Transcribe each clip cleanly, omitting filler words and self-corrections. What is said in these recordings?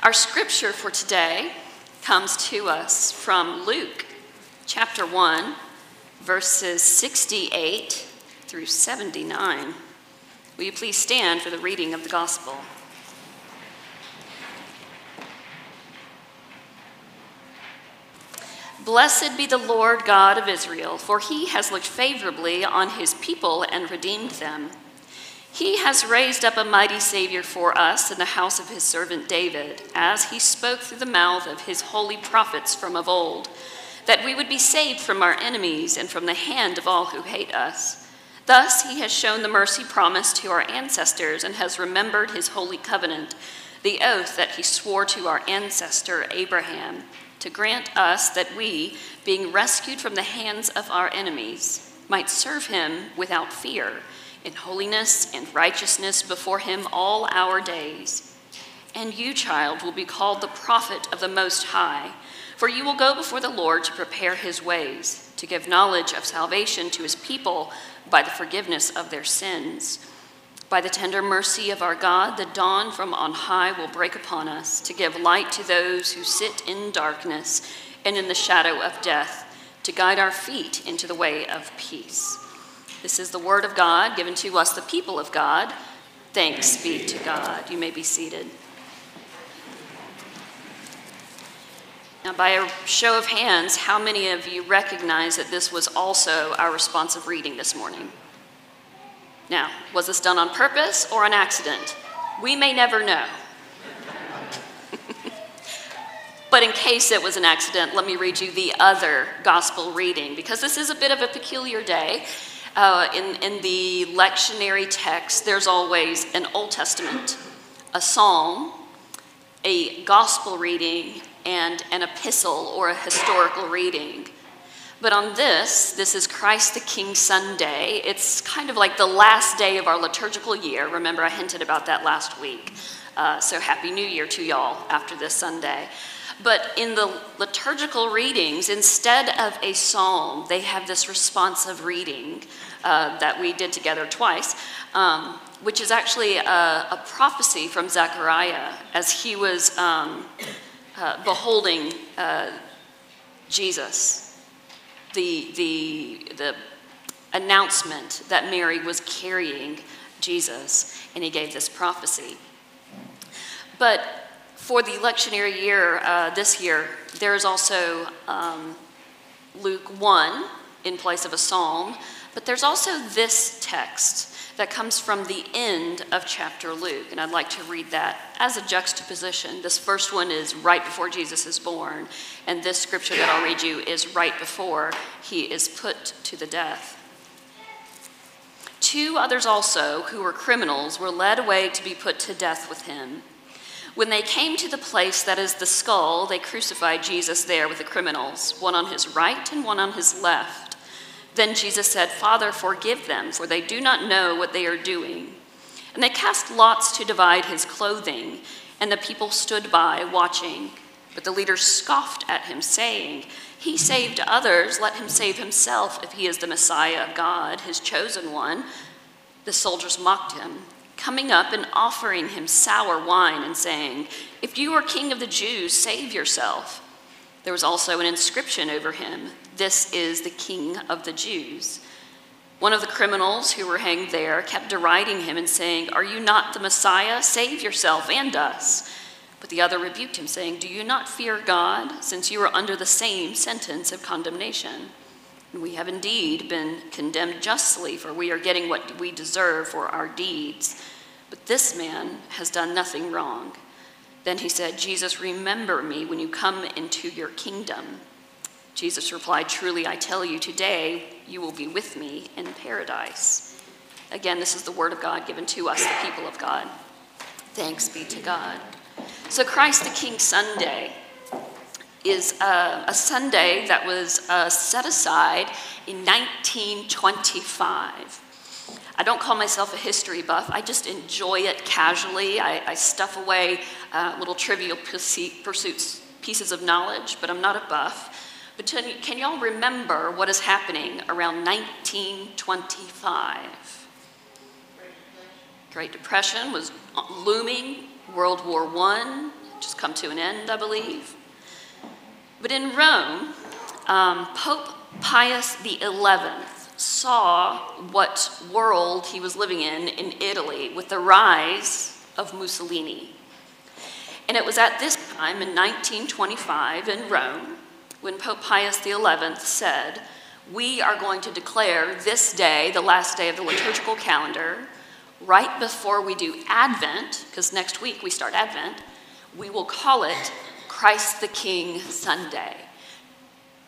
Our scripture for today comes to us from Luke chapter 1, verses 68 through 79. Will you please stand for the reading of the gospel? Blessed be the Lord God of Israel, for he has looked favorably on his people and redeemed them. He has raised up a mighty Savior for us in the house of his servant David, as he spoke through the mouth of his holy prophets from of old, that we would be saved from our enemies and from the hand of all who hate us. Thus he has shown the mercy promised to our ancestors and has remembered his holy covenant, the oath that he swore to our ancestor Abraham, to grant us that we, being rescued from the hands of our enemies, might serve him without fear, in holiness and righteousness before him all our days. And you, child, will be called the prophet of the Most High, for you will go before the Lord to prepare his ways, to give knowledge of salvation to his people by the forgiveness of their sins. By the tender mercy of our God, the dawn from on high will break upon us to give light to those who sit in darkness and in the shadow of death, to guide our feet into the way of peace. This is the word of God given to us, the people of God. Thanks be to God. You may be seated. Now, by a show of hands, how many of you recognize that this was also our responsive reading this morning? Now, was this done on purpose or an accident? We may never know. But in case it was an accident, let me read you the other gospel reading, because this is a bit of a peculiar day. In the lectionary text, there's always an Old Testament, a psalm, a gospel reading, and an epistle or a historical reading. But on this is Christ the King Sunday. It's kind of like the last day of our liturgical year. Remember, I hinted about that last week. So Happy New Year to y'all after this Sunday. But in the liturgical readings, instead of a psalm, they have this responsive reading that we did together twice, which is actually a prophecy from Zechariah as he was beholding Jesus. The announcement that Mary was carrying Jesus, and he gave this prophecy. But for the lectionary year this year, there is also Luke 1 in place of a psalm, but there's also this text that comes from the end of chapter Luke, and I'd like to read that as a juxtaposition. This first one is right before Jesus is born, and this scripture that I'll read you is right before he is put to the death. Two others also, who were criminals, were led away to be put to death with him. When they came to the place that is the skull, they crucified Jesus there with the criminals, one on his right and one on his left. Then Jesus said, "Father, forgive them, for they do not know what they are doing." And they cast lots to divide his clothing, and the people stood by, watching. But the leaders scoffed at him, saying, "He saved others, let him save himself, if he is the Messiah of God, his chosen one." The soldiers mocked him, coming up and offering him sour wine and saying, "If you are king of the Jews, save yourself." There was also an inscription over him, "This is the King of the Jews." One of the criminals who were hanged there kept deriding him and saying, "Are you not the Messiah? Save yourself and us." But the other rebuked him, saying, "Do you not fear God, since you are under the same sentence of condemnation? And we have indeed been condemned justly, for we are getting what we deserve for our deeds. But this man has done nothing wrong." Then he said, "Jesus, remember me when you come into your kingdom." Jesus replied, "Truly, I tell you, today you will be with me in paradise." Again, this is the word of God given to us, the people of God. Thanks be to God. So Christ the King Sunday is a Sunday that was set aside in 1925. I don't call myself a history buff. I just enjoy it casually. I stuff away little trivial pursuits, pieces of knowledge, but I'm not a buff. But can y'all remember what is happening around 1925? Great Depression was looming, World War I, just come to an end, I believe. But in Rome, Pope Pius XI saw what world he was living in Italy, with the rise of Mussolini. And it was at this time, in 1925, in Rome, when Pope Pius XI said, "We are going to declare this day, the last day of the liturgical calendar, right before we do Advent," because next week we start Advent, "we will call it Christ the King Sunday,"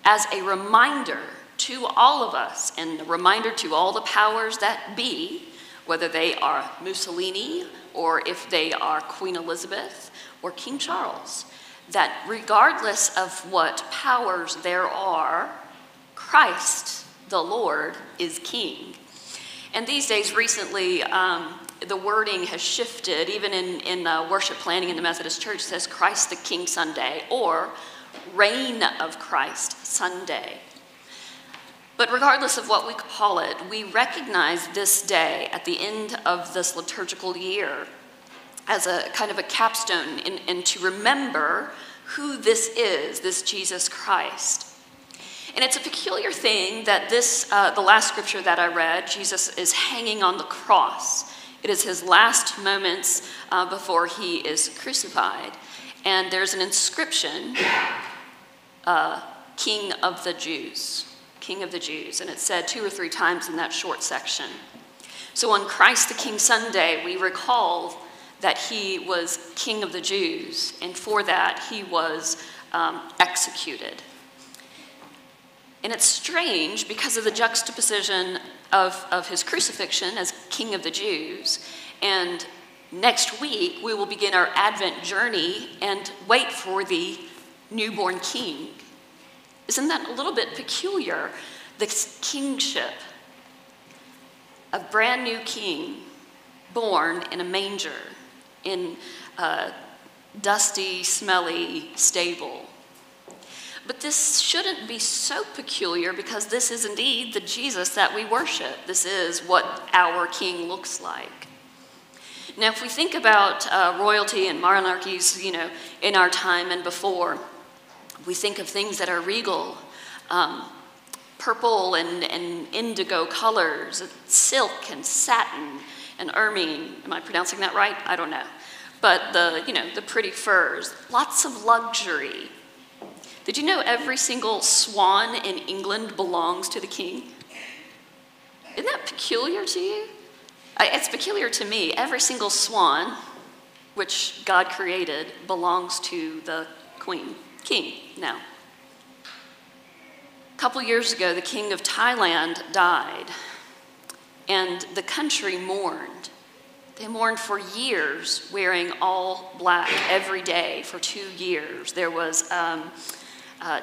as a reminder to all of us, and a reminder to all the powers that be, whether they are Mussolini, or if they are Queen Elizabeth, or King Charles, that regardless of what powers there are, Christ, the Lord, is King. And these days, recently, the wording has shifted. Even in worship planning in the Methodist Church, it says Christ the King Sunday, or Reign of Christ Sunday. But regardless of what we call it, we recognize this day at the end of this liturgical year as a kind of a capstone, and to remember who this is, this Jesus Christ. And it's a peculiar thing that the last scripture that I read, Jesus is hanging on the cross. It is his last moments before he is crucified. And there's an inscription, King of the Jews, King of the Jews. And it's said 2 or 3 times in that short section. So on Christ the King Sunday, we recall that he was King of the Jews. And for that, he was executed. And it's strange because of the juxtaposition of his crucifixion as King of the Jews. And next week, we will begin our Advent journey and wait for the newborn King. Isn't that a little bit peculiar? This kingship, a brand new king born in a manger, in a dusty, smelly stable. But this shouldn't be so peculiar, because this is indeed the Jesus that we worship. This is what our King looks like. Now, if we think about royalty and monarchies, in our time and before, we think of things that are regal, purple and indigo colors, silk and satin and ermine. Am I pronouncing that right? I don't know. But the pretty furs, lots of luxury. Did you know every single swan in England belongs to the king? Isn't that peculiar to you? It's peculiar to me. Every single swan, which God created, belongs to the queen, king now. A couple years ago, the king of Thailand died, and the country mourned. They mourned for years, wearing all black every day for 2 years. There was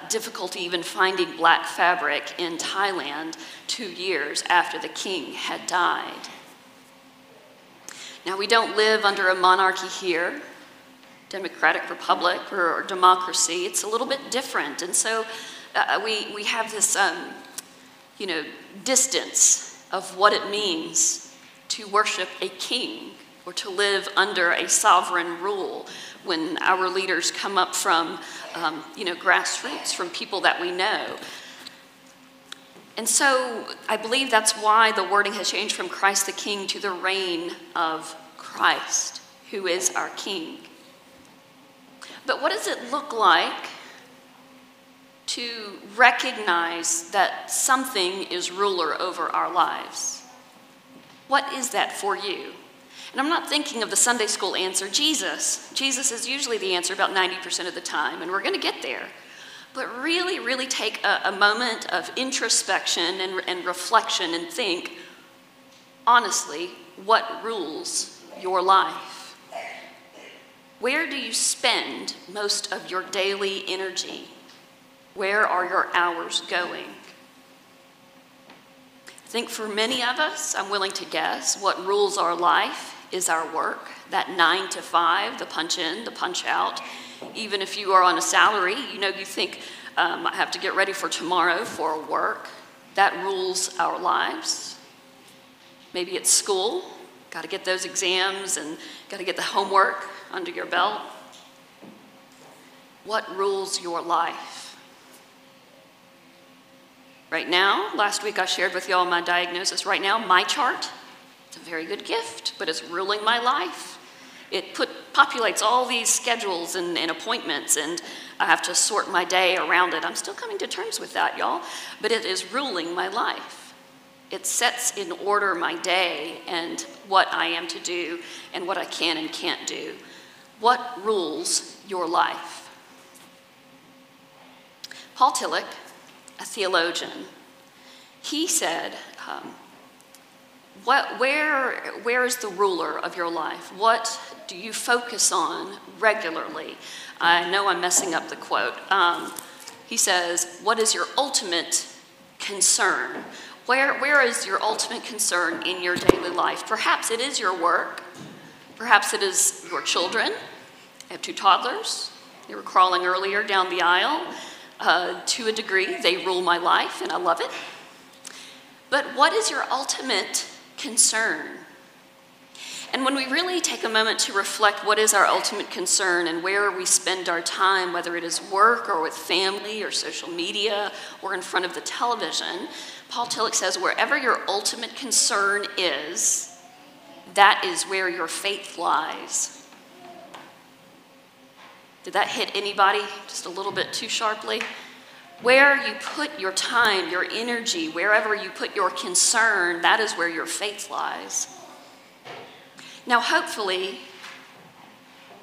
difficulty even finding black fabric in Thailand 2 years after the king had died. Now, we don't live under a monarchy here, democratic republic or democracy. It's a little bit different. And so we have this distance of what it means to worship a king, or to live under a sovereign rule, when our leaders come up from grassroots, from people that we know. And so I believe that's why the wording has changed from Christ the King to the reign of Christ, who is our King. But what does it look like to recognize that something is ruler over our lives? What is that for you? And I'm not thinking of the Sunday school answer, Jesus. Jesus is usually the answer about 90% of the time, and we're going to get there. But really, really take a moment of introspection and reflection, and think, honestly, what rules your life? Where do you spend most of your daily energy? Where are your hours going? I think for many of us, I'm willing to guess, what rules our life is our work, that 9 to 5, the punch in, the punch out. Even if you are on a salary, you think, I have to get ready for tomorrow for work. That rules our lives. Maybe it's school, got to get those exams and got to get the homework under your belt. what rules your life. Right now, last week I shared with y'all my diagnosis. Right now, my chart, it's a very good gift, but it's ruling my life. It populates all these schedules and appointments, and I have to sort my day around it. I'm still coming to terms with that, y'all, but it is ruling my life. It sets in order my day and what I am to do and what I can and can't do. What rules your life? Paul Tillich, a theologian, he said, where is the ruler of your life? What do you focus on regularly? I know I'm messing up the quote. He says, what is your ultimate concern? Where is your ultimate concern in your daily life? Perhaps it is your work. Perhaps it is your children. I have 2 toddlers. They were crawling earlier down the aisle. To a degree, they rule my life, and I love it. But what is your ultimate concern? And when we really take a moment to reflect what is our ultimate concern and where we spend our time, whether it is work or with family or social media or in front of the television, Paul Tillich says, wherever your ultimate concern is, that is where your faith lies. Did that hit anybody just a little bit too sharply? Where you put your time, your energy, wherever you put your concern, that is where your faith lies. Now, hopefully,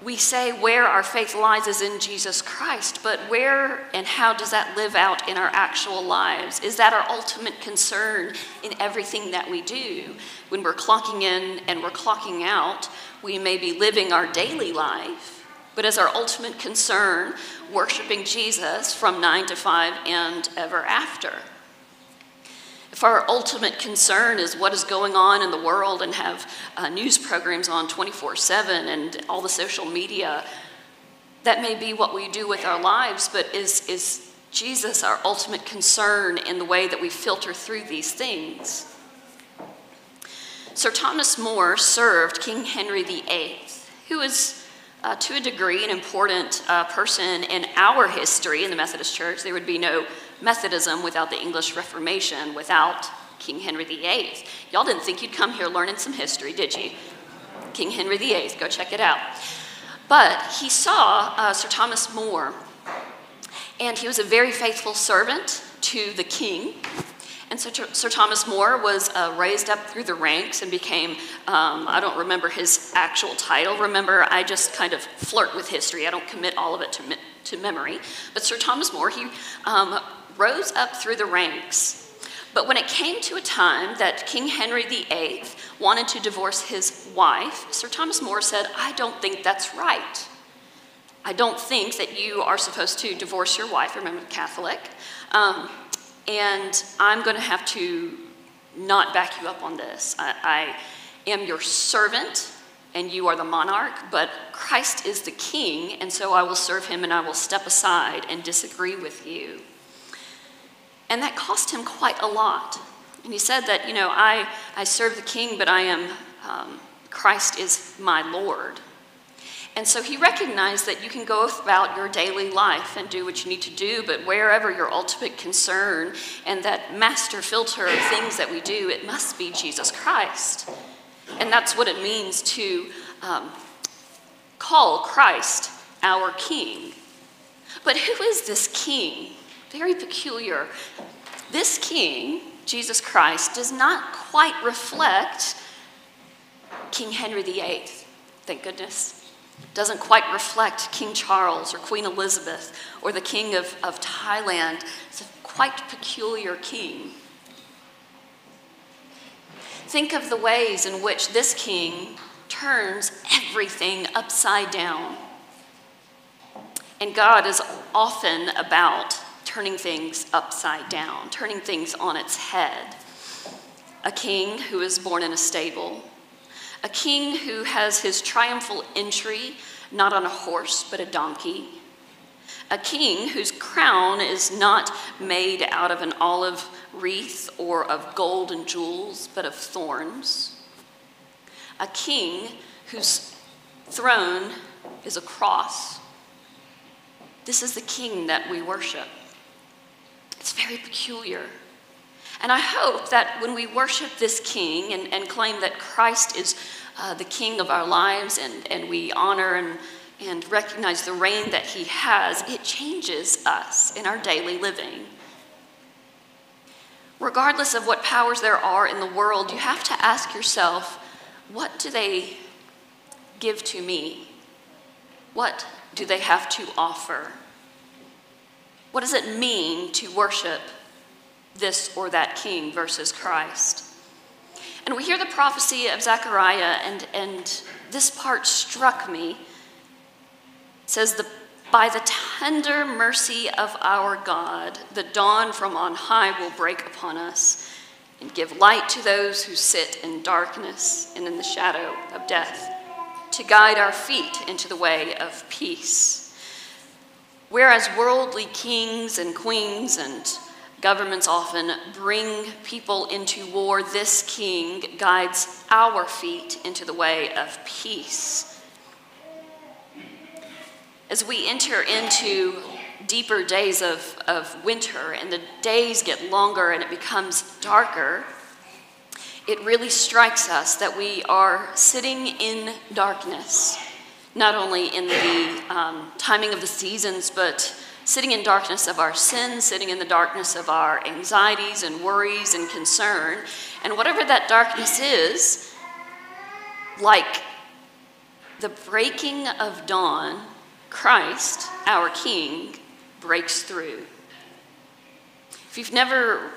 we say where our faith lies is in Jesus Christ, but where and how does that live out in our actual lives? Is that our ultimate concern in everything that we do? When we're clocking in and we're clocking out, we may be living our daily life, but is our ultimate concern worshiping Jesus from 9 to 5 and ever after? If our ultimate concern is what is going on in the world and have news programs on 24/7 and all the social media, that may be what we do with our lives, but is Jesus our ultimate concern in the way that we filter through these things? Sir Thomas More served King Henry VIII, who is to a degree an important person in our history in the Methodist Church. There would be no Methodism without the English Reformation, without King Henry VIII. Y'all didn't think you'd come here learning some history, did you? King Henry VIII, go check it out. But he saw Sir Thomas More, and he was a very faithful servant to the king. And so Sir Thomas More was raised up through the ranks and became, I don't remember his actual title. Remember, I just kind of flirt with history. I don't commit all of it to memory. But Sir Thomas More, he rose up through the ranks. But when it came to a time that King Henry VIII wanted to divorce his wife, Sir Thomas More said, I don't think that's right. I don't think that you are supposed to divorce your wife. Remember, Catholic. And I'm going to have to not back you up on this. I am your servant, and you are the monarch, but Christ is the king, and so I will serve him, and I will step aside and disagree with you. And that cost him quite a lot. And he said that, you know, I serve the king, but I am, Christ is my Lord. And so he recognized that you can go about your daily life and do what you need to do, but wherever your ultimate concern and that master filter of things that we do, it must be Jesus Christ. And that's what it means to call Christ our King. But who is this King? Very peculiar. This King, Jesus Christ, does not quite reflect King Henry VIII, thank goodness. Doesn't quite reflect King Charles or Queen Elizabeth or the King of Thailand. It's a quite peculiar king. Think of the ways in which this king turns everything upside down. And God is often about turning things upside down, turning things on its head. A king who is born in a stable, a king who has his triumphal entry, not on a horse, but a donkey. A king whose crown is not made out of an olive wreath or of gold and jewels, but of thorns. A king whose throne is a cross. This is the king that we worship. It's very peculiar. And I hope that when we worship this king and claim that Christ is the king of our lives and we honor and recognize the reign that he has, it changes us in our daily living. Regardless of what powers there are in the world, you have to ask yourself, what do they give to me? What do they have to offer? What does it mean to worship this or that king versus Christ? And we hear the prophecy of Zechariah, and this part struck me. It says, by the tender mercy of our God, the dawn from on high will break upon us and give light to those who sit in darkness and in the shadow of death, to guide our feet into the way of peace. Whereas worldly kings and queens and governments often bring people into war, this king guides our feet into the way of peace. As we enter into deeper days of winter and the days get longer and it becomes darker, it really strikes us that we are sitting in darkness, not only in the timing of the seasons, but sitting in darkness of our sins, sitting in the darkness of our anxieties and worries and concern. And whatever that darkness is, like the breaking of dawn, Christ, our King, breaks through. If you've never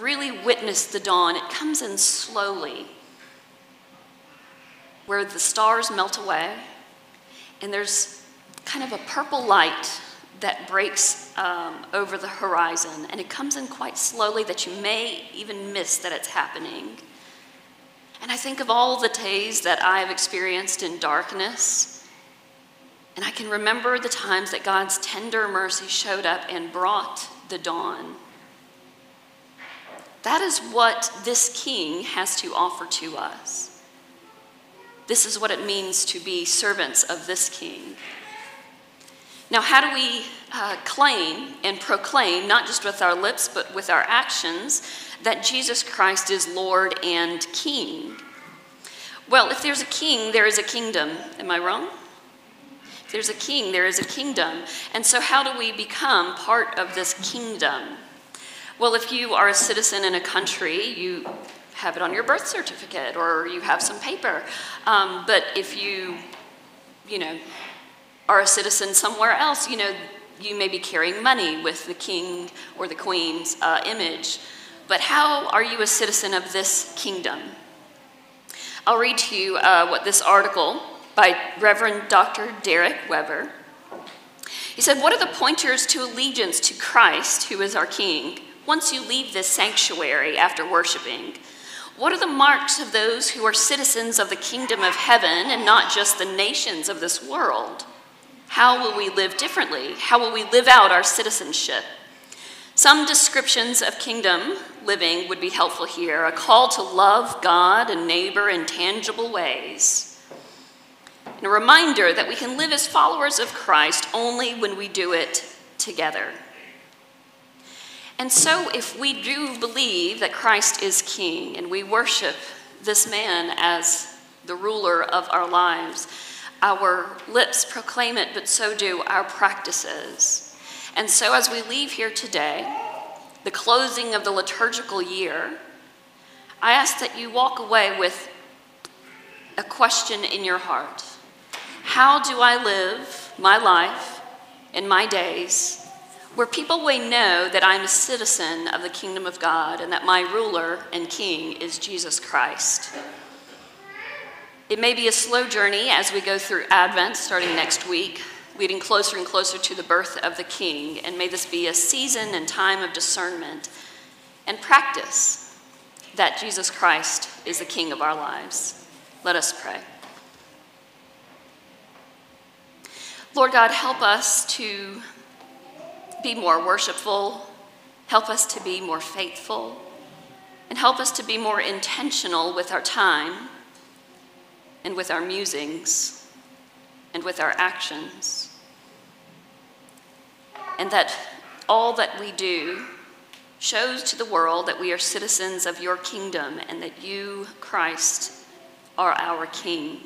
really witness the dawn, it comes in slowly, where the stars melt away, and there's kind of a purple light that breaks over the horizon, and it comes in quite slowly that you may even miss that it's happening. And I think of all the days that I've experienced in darkness, and I can remember the times that God's tender mercy showed up and brought the dawn. That is what this king has to offer to us. This is what it means to be servants of this king. Now, how do we claim and proclaim, not just with our lips, but with our actions, that Jesus Christ is Lord and King? Well, if there's a king, there is a kingdom. Am I wrong? If there's a king, there is a kingdom. And so how do we become part of this kingdom? Well, if you are a citizen in a country, you have it on your birth certificate or you have some paper. But if you are a citizen somewhere else, you may be carrying money with the king or the queen's image. But how are you a citizen of this kingdom? I'll read to you what this article by Reverend Dr. Derek Weber. He said, "What are the pointers to allegiance to Christ, who is our King? Once you leave this sanctuary after worshiping, what are the marks of those who are citizens of the kingdom of heaven and not just the nations of this world? How will we live differently? How will we live out our citizenship? Some descriptions of kingdom living would be helpful here, a call to love God and neighbor in tangible ways, and a reminder that we can live as followers of Christ only when we do it together." And so if we do believe that Christ is King and we worship this man as the ruler of our lives, our lips proclaim it, but so do our practices. And so as we leave here today, the closing of the liturgical year, I ask that you walk away with a question in your heart. How do I live my life in my days where people may know that I'm a citizen of the kingdom of God and that my ruler and king is Jesus Christ? It may be a slow journey as we go through Advent starting next week, leading closer and closer to the birth of the king, and may this be a season and time of discernment and practice that Jesus Christ is the king of our lives. Let us pray. Lord God, help us to be more worshipful, help us to be more faithful, and help us to be more intentional with our time and with our musings and with our actions. and that all that we do shows to the world that we are citizens of your kingdom and that you, Christ, are our King.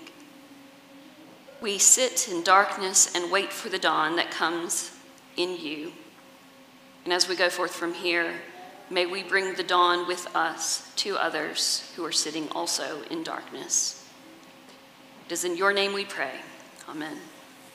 We sit in darkness and wait for the dawn that comes in you. And as we go forth from here, may we bring the dawn with us to others who are sitting also in darkness. It is in your name we pray. Amen.